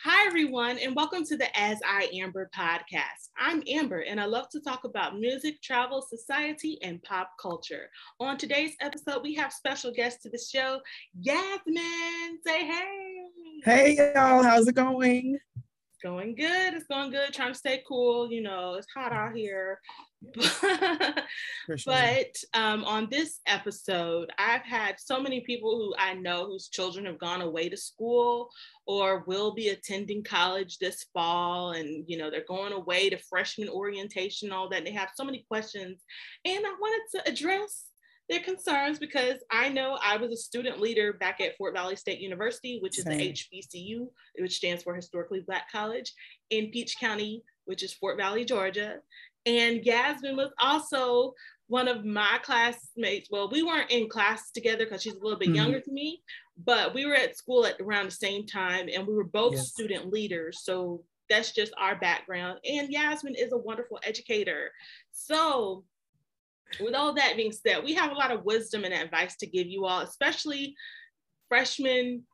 Hi everyone, and welcome to the As I Amber podcast. I'm Amber, and I love to talk about music, travel, society, and pop culture. On today's episode, we have special guest to the show, Jasmine. Say hey. Hey y'all, how's it going? Going good. It's going good. Trying to stay cool. You know, it's hot out here. But on this episode, I've had so many people who I know whose children have gone away to school or will be attending college this fall. And, you know, they're going away to freshman orientation, all that. They have so many questions. And I wanted to address their concerns because I know I was a student leader back at Fort Valley State University, which is the HBCU, which stands for Historically Black College, in Peach County, which is Fort Valley, Georgia. And Jasmine was also one of my classmates. Well, we weren't in class together because she's a little bit younger than me, but we were at school at around the same time, and we were both student leaders. So that's just our background. And Jasmine is a wonderful educator. So with all that being said, we have a lot of wisdom and advice to give you all, especially freshmen,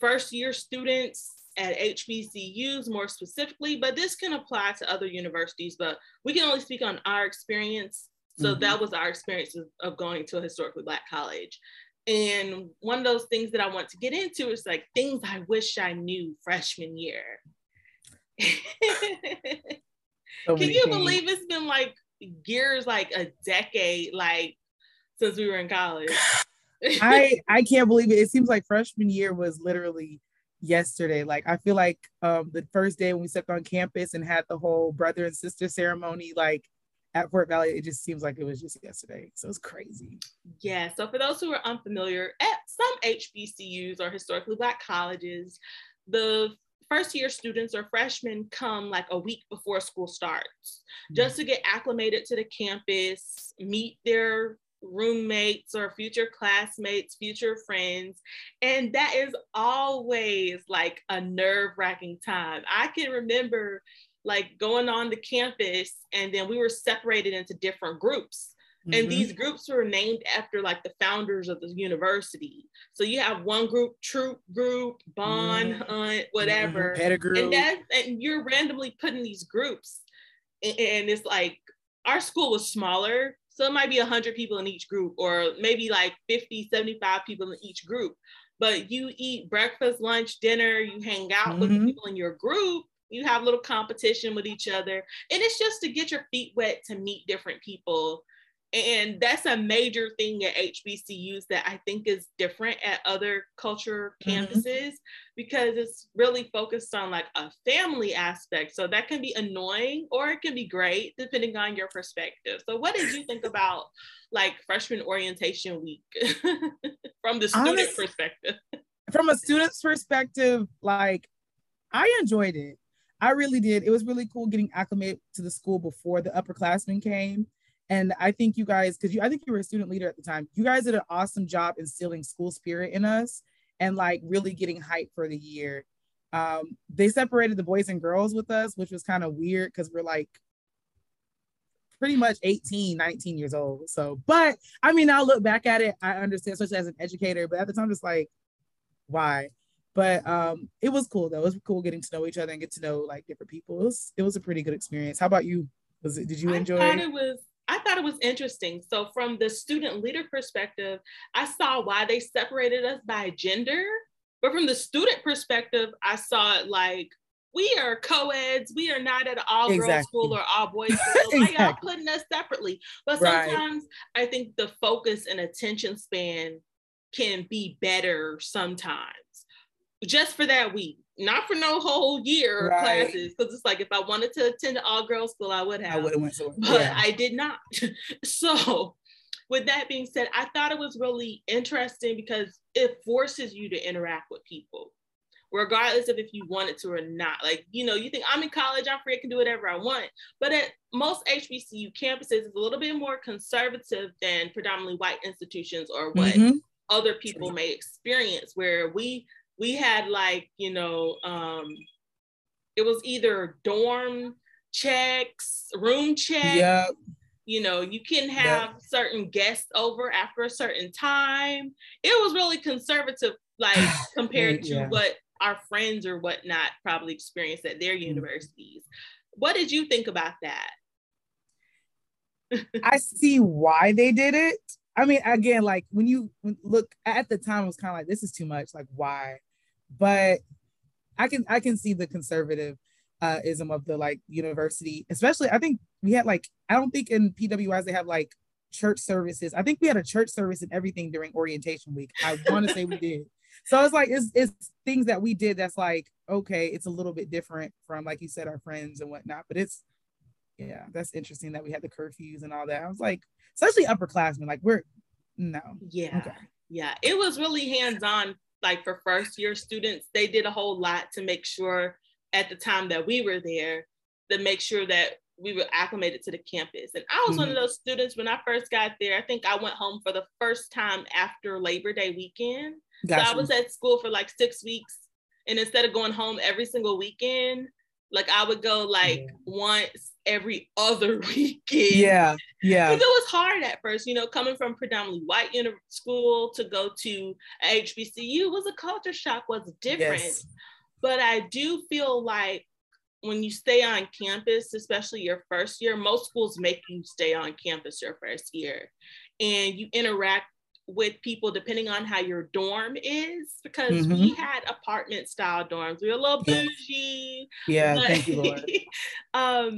first-year students at HBCUs more specifically, but this can apply to other universities, but we can only speak on our experience. So that was our experience of going to a historically Black college. And one of those things that I want to get into is like things I wish I knew freshman year. Can you believe it's been like years, like a decade, like since we were in college? I can't believe it. It seems like freshman year was literally yesterday. Like I feel like the first day when we stepped on campus and had the whole brother and sister ceremony like at Fort Valley, it just seems like it was just yesterday. So it's crazy. Yeah. So for those who are unfamiliar, at some HBCUs or historically Black colleges, the first year students or freshmen come like a week before school starts just to get acclimated to the campus, meet their roommates or future classmates, future friends. And that is always like a nerve-wracking time. I can remember like going on the campus, and then we were separated into different groups. And these groups were named after like the founders of the university. So you have one group, troop group, bond, hunt, whatever. And you're randomly put in these groups. And it's like, our school was smaller. So it might be 100 people in each group, or maybe like 50, 75 people in each group. But you eat breakfast, lunch, dinner, you hang out with the people in your group. You have a little competition with each other. And it's just to get your feet wet to meet different people. And that's a major thing at HBCUs that I think is different at other culture campuses because it's really focused on like a family aspect. So that can be annoying or it can be great depending on your perspective. So what did you think about like freshman orientation week from the student perspective? From a student's perspective, like I enjoyed it. I really did. It was really cool getting acclimated to the school before the upperclassmen came. And I think you guys, because I think you were a student leader at the time, you guys did an awesome job instilling school spirit in us and like really getting hyped for the year. They separated the boys and girls with us, which was kind of weird because we're like pretty much 18, 19 years old. So, but I mean, I'll look back at it. I understand, especially as an educator, but at the time, just like, why? But it was cool though. It was cool getting to know each other and get to know like different people. It was a pretty good experience. How about you? Did you enjoy it? I thought it was interesting. So from the student leader perspective, I saw why they separated us by gender, but from the student perspective, I saw it like, we are co-eds, we are not at an all-girls school or all-boys school. Why y'all putting us separately? But sometimes I think the focus and attention span can be better sometimes, just for that week. Not for no whole year of classes, because it's like if I wanted to attend an all-girls school, I would have. I would have went somewhere, but I did not. So, with that being said, I thought it was really interesting because it forces you to interact with people, regardless of if you wanted to or not. Like, you know, you think I'm in college, I'm free, I can do whatever I want. But at most HBCU campuses, it's a little bit more conservative than predominantly white institutions or what other people may experience, where we had like, you know, it was either dorm checks, room checks, You know, you couldn't have certain guests over after a certain time. It was really conservative, like compared to what our friends or whatnot probably experienced at their universities. What did you think about that? I see why they did it. I mean, again, like when you look at the time, it was kind of like, this is too much, like why? But I can see the conservative-ism of the like university, especially I think we had like, I don't think in PWIs they have like church services. I think we had a church service and everything during orientation week. I want to say we did. So it's like, it's things that we did that's like, okay, it's a little bit different from, like you said, our friends and whatnot, but it's, yeah, that's interesting that we had the curfews and all that. I was like, especially upperclassmen, like we're, no. Yeah, okay. Yeah, it was really hands-on, like for first-year students. They did a whole lot to make sure at the time that we were there, to make sure that we were acclimated to the campus. And I was one of those students, when I first got there, I think I went home for the first time after Labor Day weekend. Gotcha. So I was at school for like 6 weeks. And instead of going home every single weekend, like I would go like once every other weekend. Yeah, yeah. Because it was hard at first, you know, coming from predominantly white school to go to HBCU was a culture shock, was different. Yes. But I do feel like when you stay on campus, especially your first year, most schools make you stay on campus your first year. And you interact with people depending on how your dorm is, because we had apartment style dorms. We were a little bougie. Yeah, but, thank you, Lord.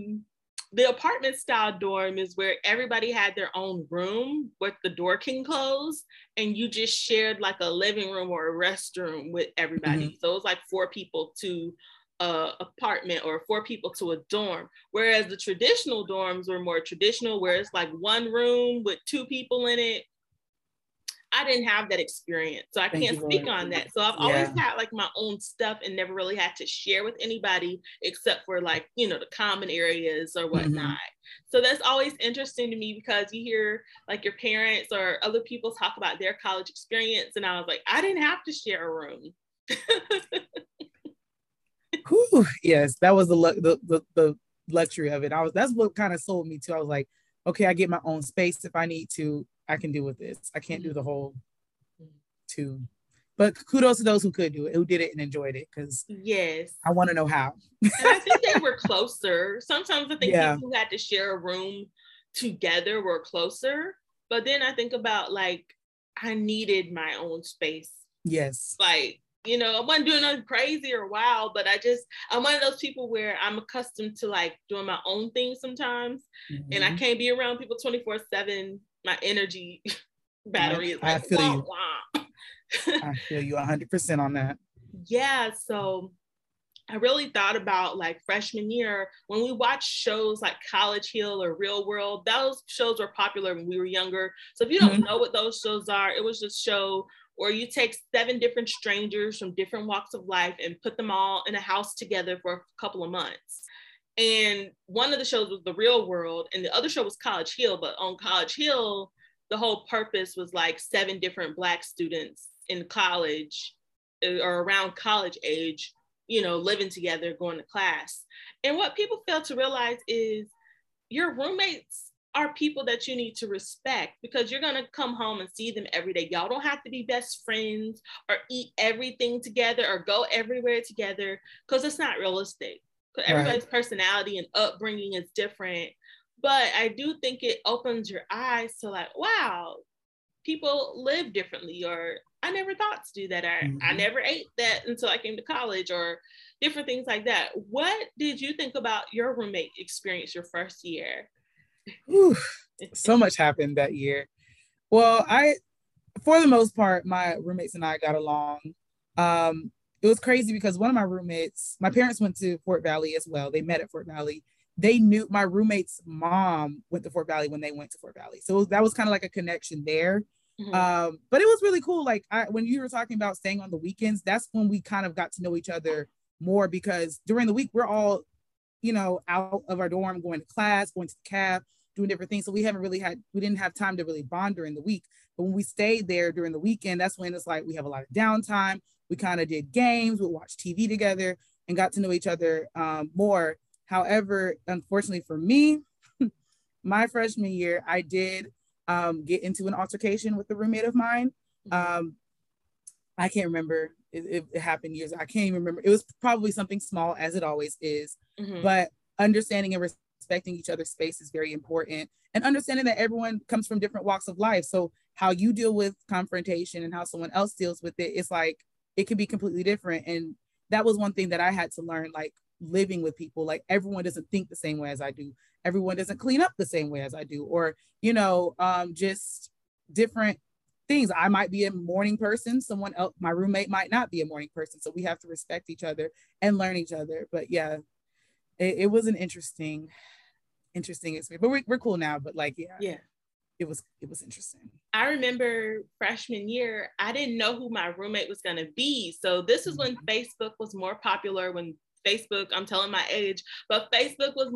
The apartment style dorm is where everybody had their own room with the door can close, and you just shared like a living room or a restroom with everybody. So it was like 4 people to an apartment or 4 people to a dorm. Whereas the traditional dorms were more traditional, where it's like 1 room with 2 people in it. I didn't have that experience, so I can't speak on that. So I've always had like my own stuff and never really had to share with anybody except for like, you know, the common areas or whatnot. So that's always interesting to me, because you hear like your parents or other people talk about their college experience, and I was like, I didn't have to share a room. Whew, yes, that was the luxury of it. That's what kind of sold me too. I was like, okay, I get my own space if I need to. I can deal with this. I can't do the whole 2. But kudos to those who could do it, who did it and enjoyed it, because I want to know how. And I think they were closer. Sometimes I think people who had to share a room together were closer. But then I think about like, I needed my own space. Yes. Like, you know, I wasn't doing nothing crazy or wild, but I'm one of those people where I'm accustomed to like doing my own thing sometimes. And I can't be around people 24/7. My energy battery is like, wah, wah. I feel you 100% on that. Yeah, so I really thought about like freshman year, when we watched shows like College Hill or Real World, those shows were popular when we were younger. So if you don't know what those shows are, it was just show where you take 7 different strangers from different walks of life and put them all in a house together for a couple of months. And one of the shows was The Real World, and the other show was College Hill. But on College Hill, the whole purpose was like 7 different Black students in college or around college age, you know, living together, going to class. And what people fail to realize is your roommates are people that you need to respect, because you're gonna come home and see them every day. Y'all don't have to be best friends or eat everything together or go everywhere together, because it's not realistic. Because everybody's personality and upbringing is different. But I do think it opens your eyes to like, wow, people live differently, or I never thought to do that, or I never ate that until I came to college, or different things like that. What did you think about your roommate experience your first year? Ooh, so much happened that year. Well, for the most part, my roommates and I got along. It was crazy because one of my roommates, my parents went to Fort Valley as well. They met at Fort Valley. They knew my roommate's mom went to Fort Valley when they went to Fort Valley. So that was kind of like a connection there. But it was really cool. Like when you were talking about staying on the weekends, that's when we kind of got to know each other more, because during the week, we're all, you know, out of our dorm, going to class, going to the cab, doing different things. So we didn't have time to really bond during the week. But when we stayed there during the weekend, that's when it's like, we have a lot of downtime. We kind of did games, we watched TV together and got to know each other more. However, unfortunately for me, my freshman year, I did get into an altercation with a roommate of mine. I can't remember. It happened years. I can't even remember. It was probably something small, as it always is. Mm-hmm. But understanding and respecting each other's space is very important, and understanding that everyone comes from different walks of life. So how you deal with confrontation and how someone else deals with it, it's like, it could be completely different. And that was one thing that I had to learn, like living with people, like everyone doesn't think the same way as I do. Everyone doesn't clean up the same way as I do, or, you know, just different things. I might be a morning person. Someone else, my roommate, might not be a morning person. So we have to respect each other and learn each other. But yeah, it was an interesting experience, but we're cool now. But like, yeah. It was interesting. I remember freshman year, I didn't know who my roommate was gonna be. So this was when Facebook was more popular, when Facebook, I'm telling my age, but Facebook was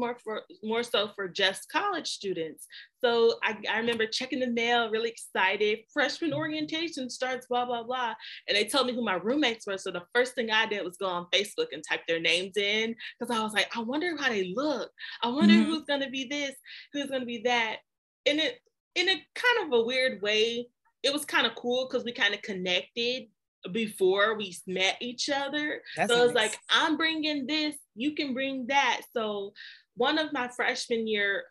more so for just college students. So I remember checking the mail, really excited, freshman orientation starts, blah, blah, blah. And they told me who my roommates were. So the first thing I did was go on Facebook and type their names in, because I was like, I wonder how they look. I wonder who's gonna be this, who's gonna be that. And it, in a kind of a weird way, it was kind of cool because we kind of connected before we met each other. That's so nice. It's like, I'm bringing this, you can bring that. So one of my freshman year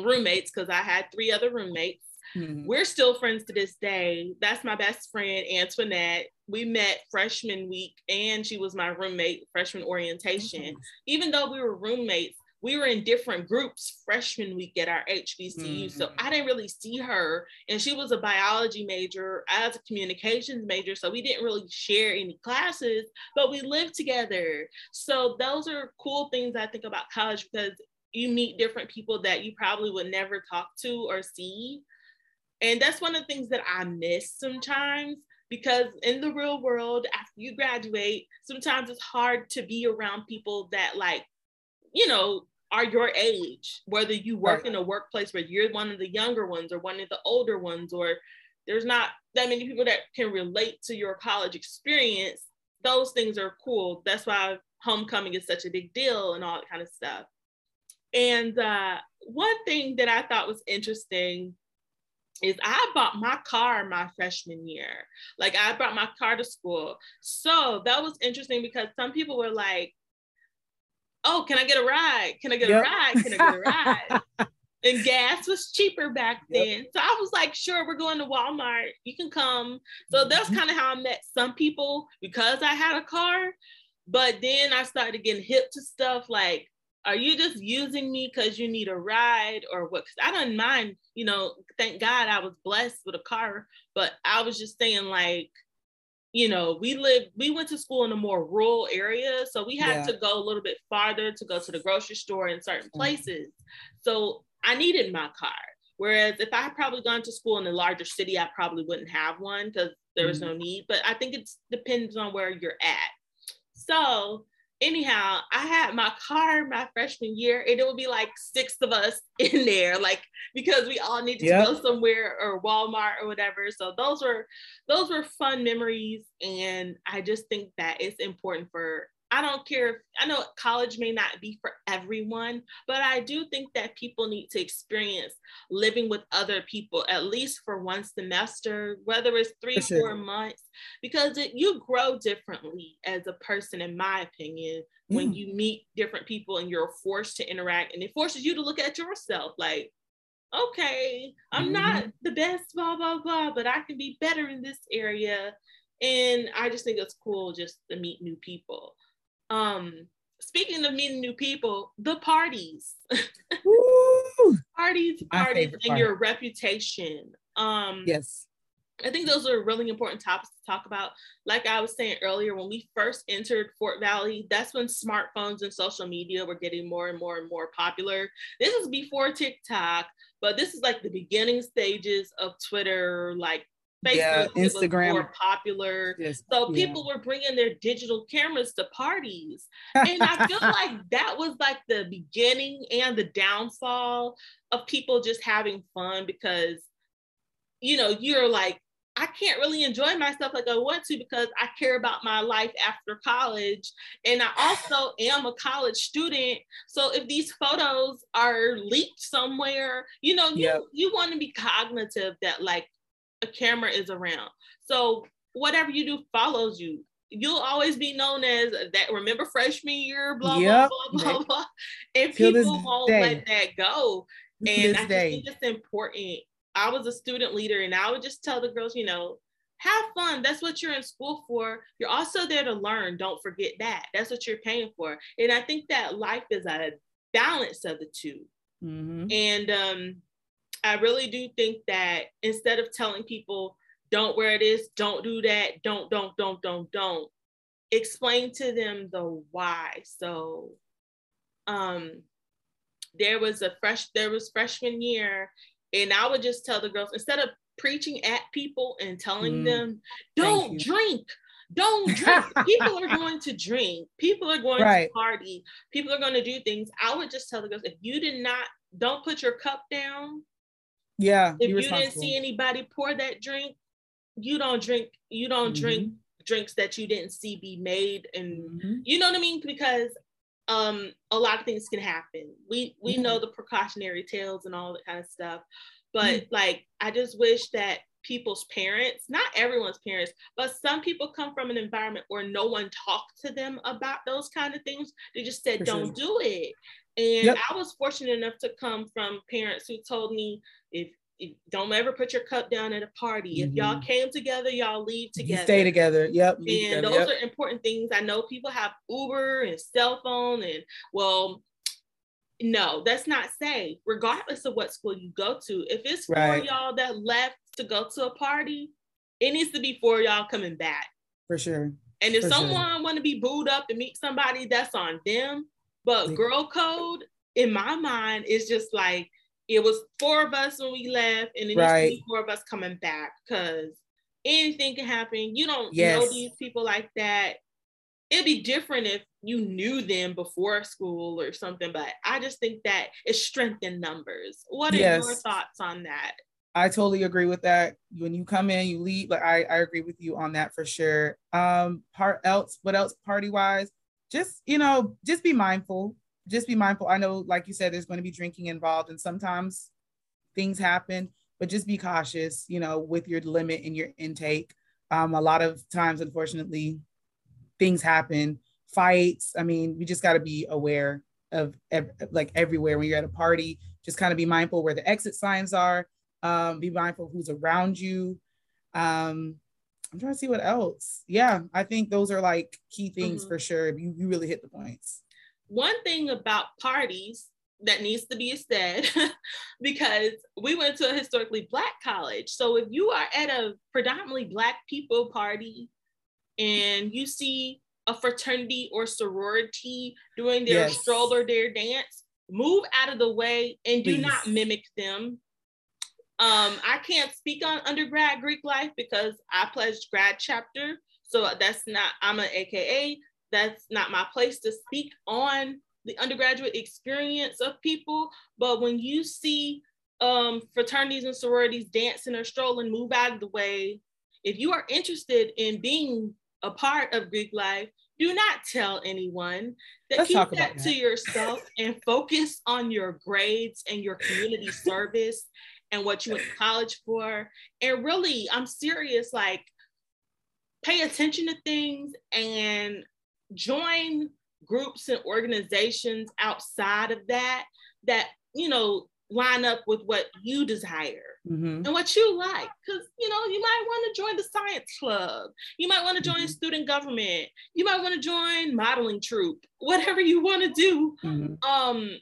roommates, because I had three other roommates, we're still friends to this day. That's my best friend, Antoinette. We met freshman week and she was my roommate freshman orientation. Even though we were roommates, we were in different groups freshman week at our HBCU. So I didn't really see her. And she was a biology major, I was a communications major. So we didn't really share any classes, but we lived together. So those are cool things I think about college, because you meet different people that you probably would never talk to or see. And that's one of the things that I miss sometimes, because in the real world, after you graduate, sometimes it's hard to be around people that, like, you know, are your age, whether you work in a workplace where you're one of the younger ones or one of the older ones, or there's not that many people that can relate to your college experience. Those things are cool. That's why homecoming is such a big deal and all that kind of stuff. And one thing that I thought was interesting is I bought my car my freshman year. Like, I brought my car to school. So that was interesting, because some people were like, oh, can I get a ride? Can I get a ride? Can I get a ride? And gas was cheaper back then. So I was like, sure, we're going to Walmart. You can come. So that's kind of how I met some people, because I had a car. But then I started getting hip to stuff like, are you just using me because you need a ride or what? Because I didn't mind, you know, thank God I was blessed with a car. But I was just saying, like, you know, we went to school in a more rural area. So we had to go a little bit farther to go to the grocery store in certain places. So I needed my car. Whereas if I had probably gone to school in a larger city, I probably wouldn't have one, because there was no need. But I think it depends on where you're at. So anyhow, I had my car my freshman year, and it would be like six of us in there, like, because we all needed to go somewhere or Walmart or whatever. So those were fun memories. And I just think that it's important for, I don't care if, I know college may not be for everyone, but I do think that people need to experience living with other people, at least for one semester, whether it's 3 or 4 months, because you grow differently as a person, in my opinion, when you meet different people and you're forced to interact, and it forces you to look at yourself like, okay, I'm not the best, blah, blah, blah, but I can be better in this area. And I just think it's cool just to meet new people. Speaking of meeting new people, the parties. Woo! Parties, and your reputation. Yes. I think those are really important topics to talk about. Like I was saying earlier, when we first entered Fort Valley, that's when smartphones and social media were getting more and more and more popular. This is before TikTok, but this is like the beginning stages of Twitter, like Facebook, Instagram were popular. Yes. So people were bringing their digital cameras to parties. And I feel like that was like the beginning and the downfall of people just having fun, because, you know, you're like, I can't really enjoy myself like I want to because I care about my life after college. And I also am a college student. So if these photos are leaked somewhere, you know, you want to be cognizant that like a camera is around. So whatever you do follows you. You'll always be known as that, remember freshman year, blah, blah, blah, blah, blah. And people won't let that go. And I think it's important. I was a student leader and I would just tell the girls, you know, have fun. That's what you're in school for. You're also there to learn. Don't forget that. That's what you're paying for. And I think that life is a balance of the two. Mm-hmm. And I really do think that instead of telling people, don't wear this, don't do that, don't, explain to them the why. So there was freshman year, and I would just tell the girls, instead of preaching at people and telling them, don't drink. People are going to drink. People are going to party. People are going to do things. I would just tell the girls, if you don't put your cup down. Yeah. If you didn't see anybody pour that drink, you don't drink drinks that you didn't see be made. And you know what I mean? Because a lot of things can happen. We know the precautionary tales and all that kind of stuff, but like, I just wish that people's parents, not everyone's parents, but some people come from an environment where no one talked to them about those kind of things. They just said, don't do it. And I was fortunate enough to come from parents who told me, if don't ever put your cup down at a party. If y'all came together, y'all leave together. You stay together. And those are important things. I know people have Uber and cell phone and no, that's not safe. Regardless of what school you go to, if it's for y'all that left to go to a party, it needs to be for y'all coming back. For sure. And if someone want to be booed up and meet somebody, that's on them. But girl code, in my mind, is just like, it was four of us when we left, and it needs to be four of us coming back, because anything can happen. You don't know these people like that. It'd be different if you knew them before school or something, but I just think that it's strength in numbers. What are your thoughts on that? I totally agree with that. When you come in, you leave. Like I agree with you on that for sure. What else party-wise? Just be mindful. Just be mindful. I know, like you said, there's going to be drinking involved, and sometimes things happen, but just be cautious, with your limit and your intake. A lot of times, unfortunately, things happen, fights. I mean, we just got to be aware of everywhere when you're at a party. Just kind of be mindful where the exit signs are. Be mindful who's around you. I'm trying to see what else. Yeah, I think those are like key things for sure. You really hit the points. One thing about parties that needs to be said, because we went to a historically Black college. So if you are at a predominantly Black people party and you see a fraternity or sorority doing their stroll or their dance, move out of the way and do not mimic them. I can't speak on undergrad Greek life because I pledged grad chapter. So I'm an AKA. That's not my place to speak on the undergraduate experience of people. But when you see fraternities and sororities dancing or strolling, move out of the way. If you are interested in being a part of Greek life, do not tell anyone. Keep that to yourself and focus on your grades and your community service and what you went to college for. And really, I'm serious, like, pay attention to things and join groups and organizations outside of that line up with what you desire and what you like, because you might want to join the science club, you might want to join student government, you might want to join modeling troupe, whatever you want to do.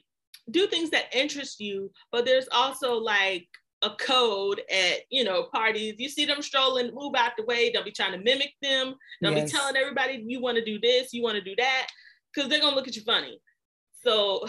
Do things that interest you, but there's also like a code at parties. You see them strolling, move out the way. Don't be trying to mimic them. Don't be telling everybody you want to do this, you want to do that, because they're gonna look at you funny. So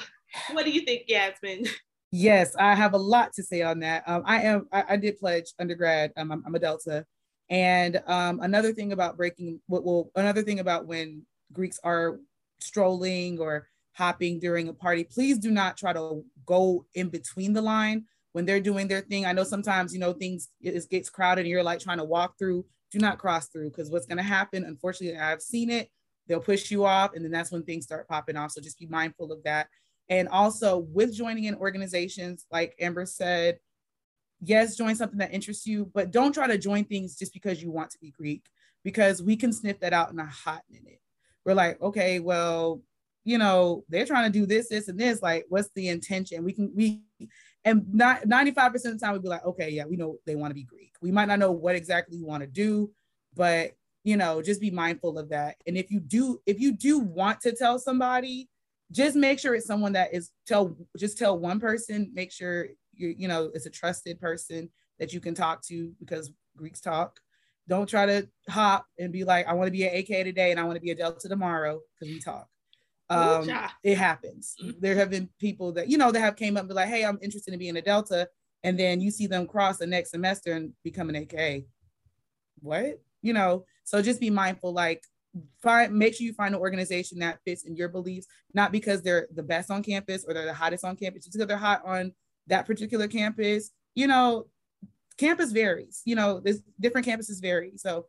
what do you think, Jasmine? Yes, I have a lot to say on that. I did pledge undergrad. I'm a Delta, and another thing about another thing about when Greeks are strolling or hopping during a party, please do not try to go in between the line. when they're doing their thing. I know sometimes, you know, things, it gets crowded and you're like trying to walk through. Do not cross through, because what's going to happen, unfortunately, I've seen it, they'll push you off, and then that's when things start popping off. So just be mindful of that. And also with joining in organizations, like Amber said, yes, join something that interests you, but don't try to join things just because you want to be Greek, because we can sniff that out in a hot minute. We're like, okay, well, you know, they're trying to do this, this, and this. Like, what's the intention? And 95% of the time we'd be like, okay, yeah, we know they want to be Greek. We might not know what exactly you want to do, but, you know, just be mindful of that. And if you do want to tell somebody, just make sure it's someone that is, just tell one person, make sure you know, it's a trusted person that you can talk to, because Greeks talk. Don't try to hop and be like, I want to be an AKA today and I want to be a Delta tomorrow, because we talk. It happens. There have been people that, you know, that have came up and be like, hey, I'm interested in being a Delta. And then you see them cross the next semester and become an AKA. What? You know, so just be mindful, like, make sure you find an organization that fits in your beliefs, not because they're the best on campus or they're the hottest on campus, just because they're hot on that particular campus. You know, campus varies, you know, there's different campuses vary. So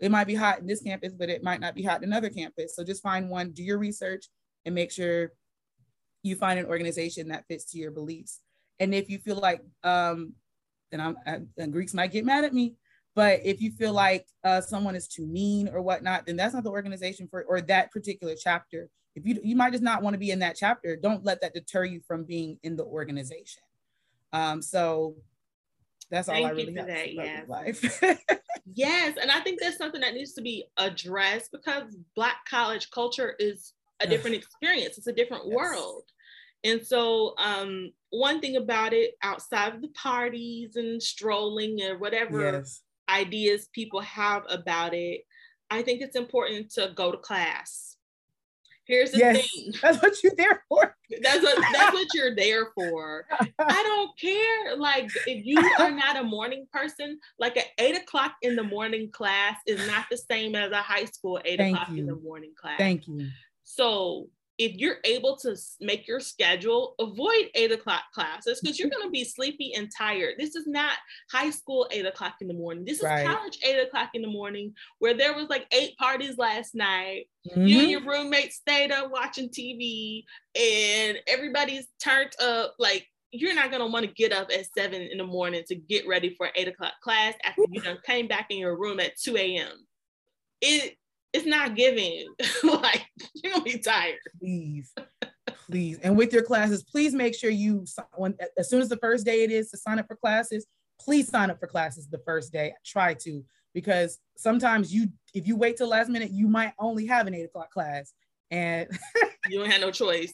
it might be hot in this campus, but it might not be hot in another campus. So just find one, do your research, and make sure you find an organization that fits to your beliefs. And if you feel like, and Greeks might get mad at me, but if you feel like someone is too mean or whatnot, then that's not the organization for, or that particular chapter. If you might just not want to be in that chapter, don't let that deter you from being in the organization. So that's all I really have to say about life. Yes, and I think that's something that needs to be addressed, because Black college culture is a different experience. It's a different world. And so one thing about it, outside of the parties and strolling or whatever ideas people have about it, I think it's important to go to class. Here's the thing. That's what you're there for. That's what you're there for. I don't care. Like, if you are not a morning person, like an 8 o'clock in the morning class is not the same as a high school 8 o'clock in the morning class. Thank you. So if you're able to make your schedule, avoid 8 o'clock classes, because you're going to be sleepy and tired. This is not high school 8 o'clock in the morning. This is college 8 o'clock in the morning, where there was like 8 parties last night. You and your roommate stayed up watching TV and everybody's turned up. Like, you're not going to want to get up at 7 in the morning to get ready for 8 o'clock class after you done came back in your room at 2 a.m. It's not giving. Like, you're gonna be tired. Please. And with your classes, please make sure you, as soon as the first day it is to sign up for classes, please sign up for classes the first day. Try to, because sometimes if you wait till last minute, you might only have an 8 o'clock class, and you don't have no choice.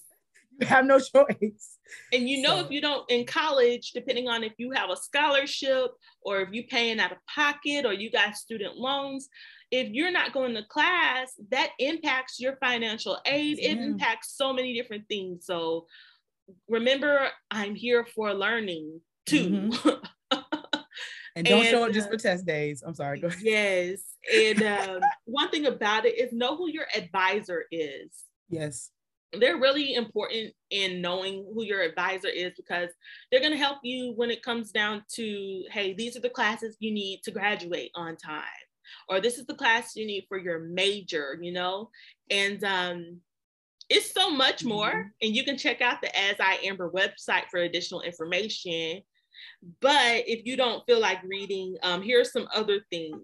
You have no choice. And you know, if you don't, in college, depending on if you have a scholarship or if you're paying out of pocket or you got student loans, if you're not going to class, that impacts your financial aid. It impacts so many different things. So remember, I'm here for learning too. And don't show up just for test days. I'm sorry. Go ahead. Yes. And one thing about it is, know who your advisor is. Yes. They're really important in knowing who your advisor is, because they're going to help you when it comes down to, hey, these are the classes you need to graduate on time, or this is the class you need for your major, you know? And it's so much more, and you can check out the As I Amber website for additional information. But if you don't feel like reading, here are some other things.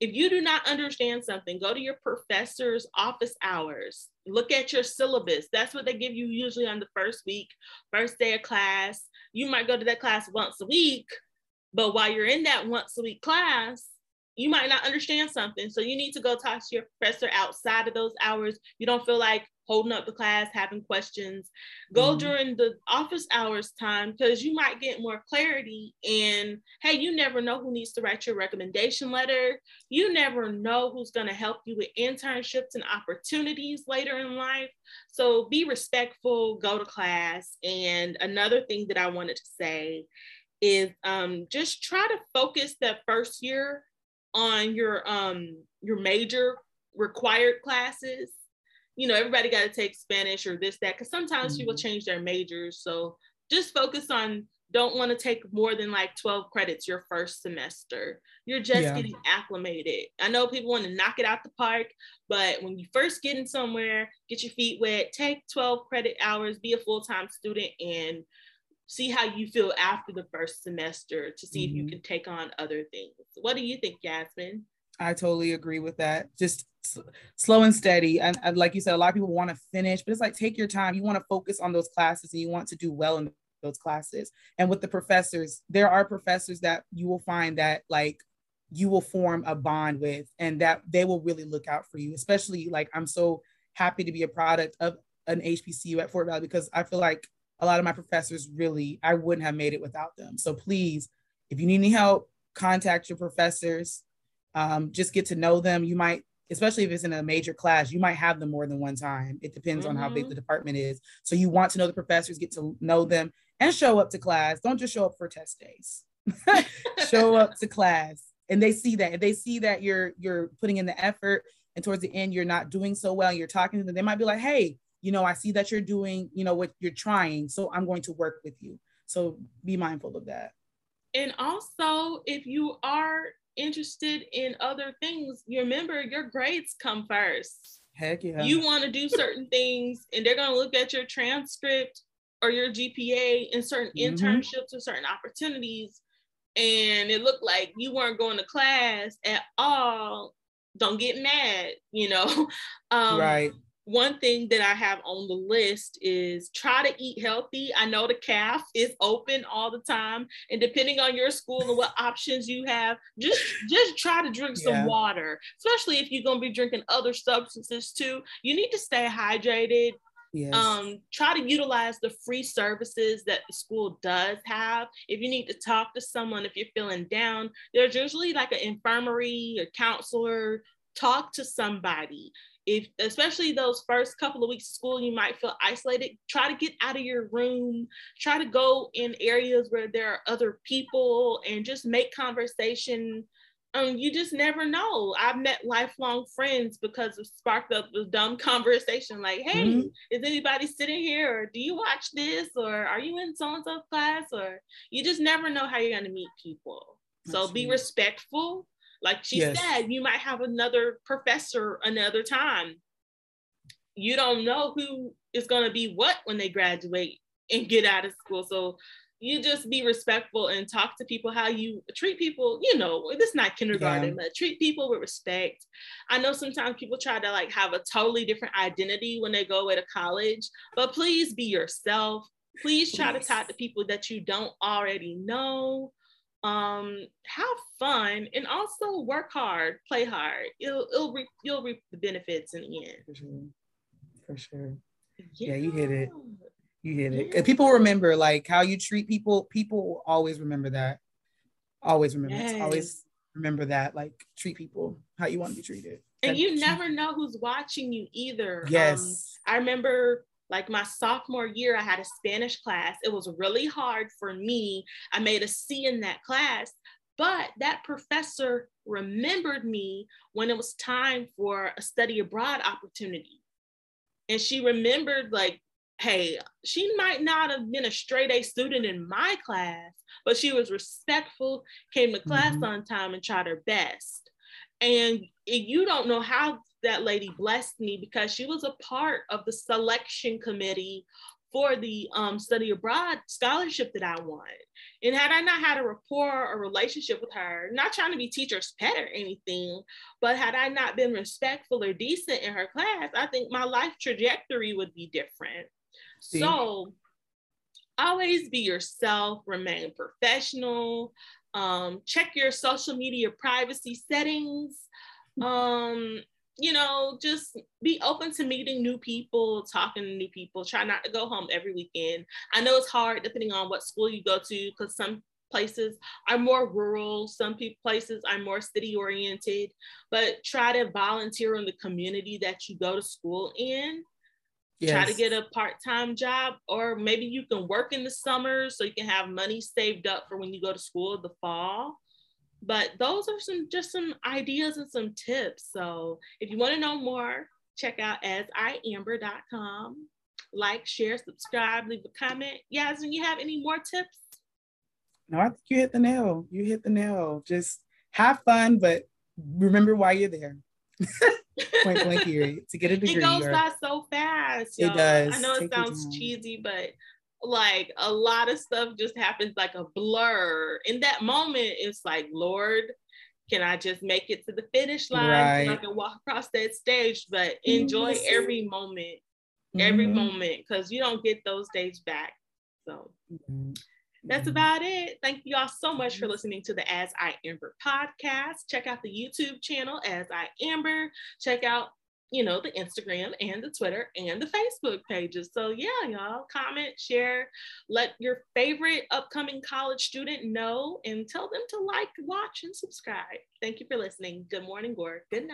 If you do not understand something, go to your professor's office hours. Look at your syllabus. That's what they give you usually on the first week, first day of class. You might go to that class once a week, but while you're in that once a week class, you might not understand something. So you need to go talk to your professor outside of those hours. You don't feel like holding up the class, having questions. Go during the office hours time, because you might get more clarity. And hey, you never know who needs to write your recommendation letter. You never know who's going to help you with internships and opportunities later in life. So be respectful, go to class. And another thing that I wanted to say is just try to focus that first year on your major required classes. You know, everybody got to take Spanish or this, that, because sometimes people change their majors. So just focus on don't want to take more than like 12 credits your first semester. You're just getting acclimated. I know people want to knock it out the park, but when you first get in somewhere, get your feet wet, take 12 credit hours, be a full-time student, and see how you feel after the first semester to see if you can take on other things. What do you think, Jasmine? I totally agree with that. Just slow and steady. And like you said, a lot of people want to finish, but it's like, take your time. You want to focus on those classes and you want to do well in those classes. And with the professors, there are professors that you will find that like you will form a bond with, and that they will really look out for you. Especially, like, I'm so happy to be a product of an HBCU at Fort Valley, because I feel like a lot of my professors, really, I wouldn't have made it without them. So please, if you need any help, contact your professors. Just get to know them. You might, especially if it's in a major class, you might have them more than one time. It depends on how big the department is. So you want to know the professors, get to know them, and show up to class. Don't just show up for test days. Show up to class. And they see that. If they see that you're putting in the effort and towards the end, you're not doing so well, you're talking to them, they might be like, hey, you know, I see that you're doing, you know, what you're trying, so I'm going to work with you. So be mindful of that. And also, if you are interested in other things, you remember your grades come first. Heck yeah. You want to do certain things, and they're going to look at your transcript or your GPA in certain internships or certain opportunities, and it looked like you weren't going to class at all. Don't get mad, you know. Right. One thing that I have on the list is try to eat healthy. I know the CAF is open all the time, and depending on your school and what options you have, just try to drink some water, especially if you're going to be drinking other substances too. You need to stay hydrated. Yes. Try to utilize the free services that the school does have. If you need to talk to someone, if you're feeling down, there's usually like an infirmary or counselor. Talk to somebody. If, especially those first couple of weeks of school, you might feel isolated. Try to get out of your room. Try to go in areas where there are other people and just make conversation. You just never know. I've met lifelong friends because it sparked up a dumb conversation like, hey, is anybody sitting here? Or do you watch this? Or are you in so-and-so class? Or you just never know how you're going to meet people. That's so be respectful. Like she said, you might have another professor another time. You don't know who is going to be what when they graduate and get out of school. So you just be respectful and talk to people how you treat people. You know, it's not kindergarten, but treat people with respect. I know sometimes people try to like have a totally different identity when they go away to college, but please be yourself. Please try to talk to people that you don't already know. Have fun, and also work hard, play hard. You'll reap the benefits in the end. For sure. Yeah, you hit it. Yeah. People remember like how you treat people. People always remember that. Always remember that. Like, treat people how you want to be treated. And you never know who's watching you either. Yes. I remember, like, my sophomore year, I had a Spanish class. It was really hard for me. I made a C in that class, but that professor remembered me when it was time for a study abroad opportunity. And she remembered, like, hey, she might not have been a straight A student in my class, but she was respectful, came to class on time, and tried her best. And you don't know how that lady blessed me, because she was a part of the selection committee for the study abroad scholarship that I won. And had I not had a rapport or relationship with her, not trying to be teacher's pet or anything, but had I not been respectful or decent in her class, I think my life trajectory would be different. See? So always be yourself, remain professional, check your social media privacy settings, you know, just be open to meeting new people, talking to new people. Try not to go home every weekend. I know it's hard depending on what school you go to, because some places are more rural, some places are more city oriented, but try to volunteer in the community that you go to school in. Yes. Try to get a part-time job, or maybe you can work in the summer so you can have money saved up for when you go to school in the fall. But those are some ideas and some tips. So if you want to know more, check out asiamber.com. Like, share, subscribe, leave a comment. Yasmin, you have any more tips? No, I think you hit the nail. You hit the nail. Just have fun, but remember why you're there. Point blank period. To get a degree. It goes by so fast. Yo. It does. I know it sounds cheesy, but like a lot of stuff just happens like a blur. In that moment, it's like, Lord, can I just make it to the finish line? Right. So I can walk across that stage, but enjoy every moment, because you don't get those days back. So that's about it. Thank you all so much for listening to the As I Amber podcast. Check out the YouTube channel, As I Amber. Check out, you know, the Instagram and the Twitter and the Facebook pages. So yeah, y'all comment, share, let your favorite upcoming college student know, and tell them to like, watch, and subscribe. Thank you for listening. Good morning, or good night.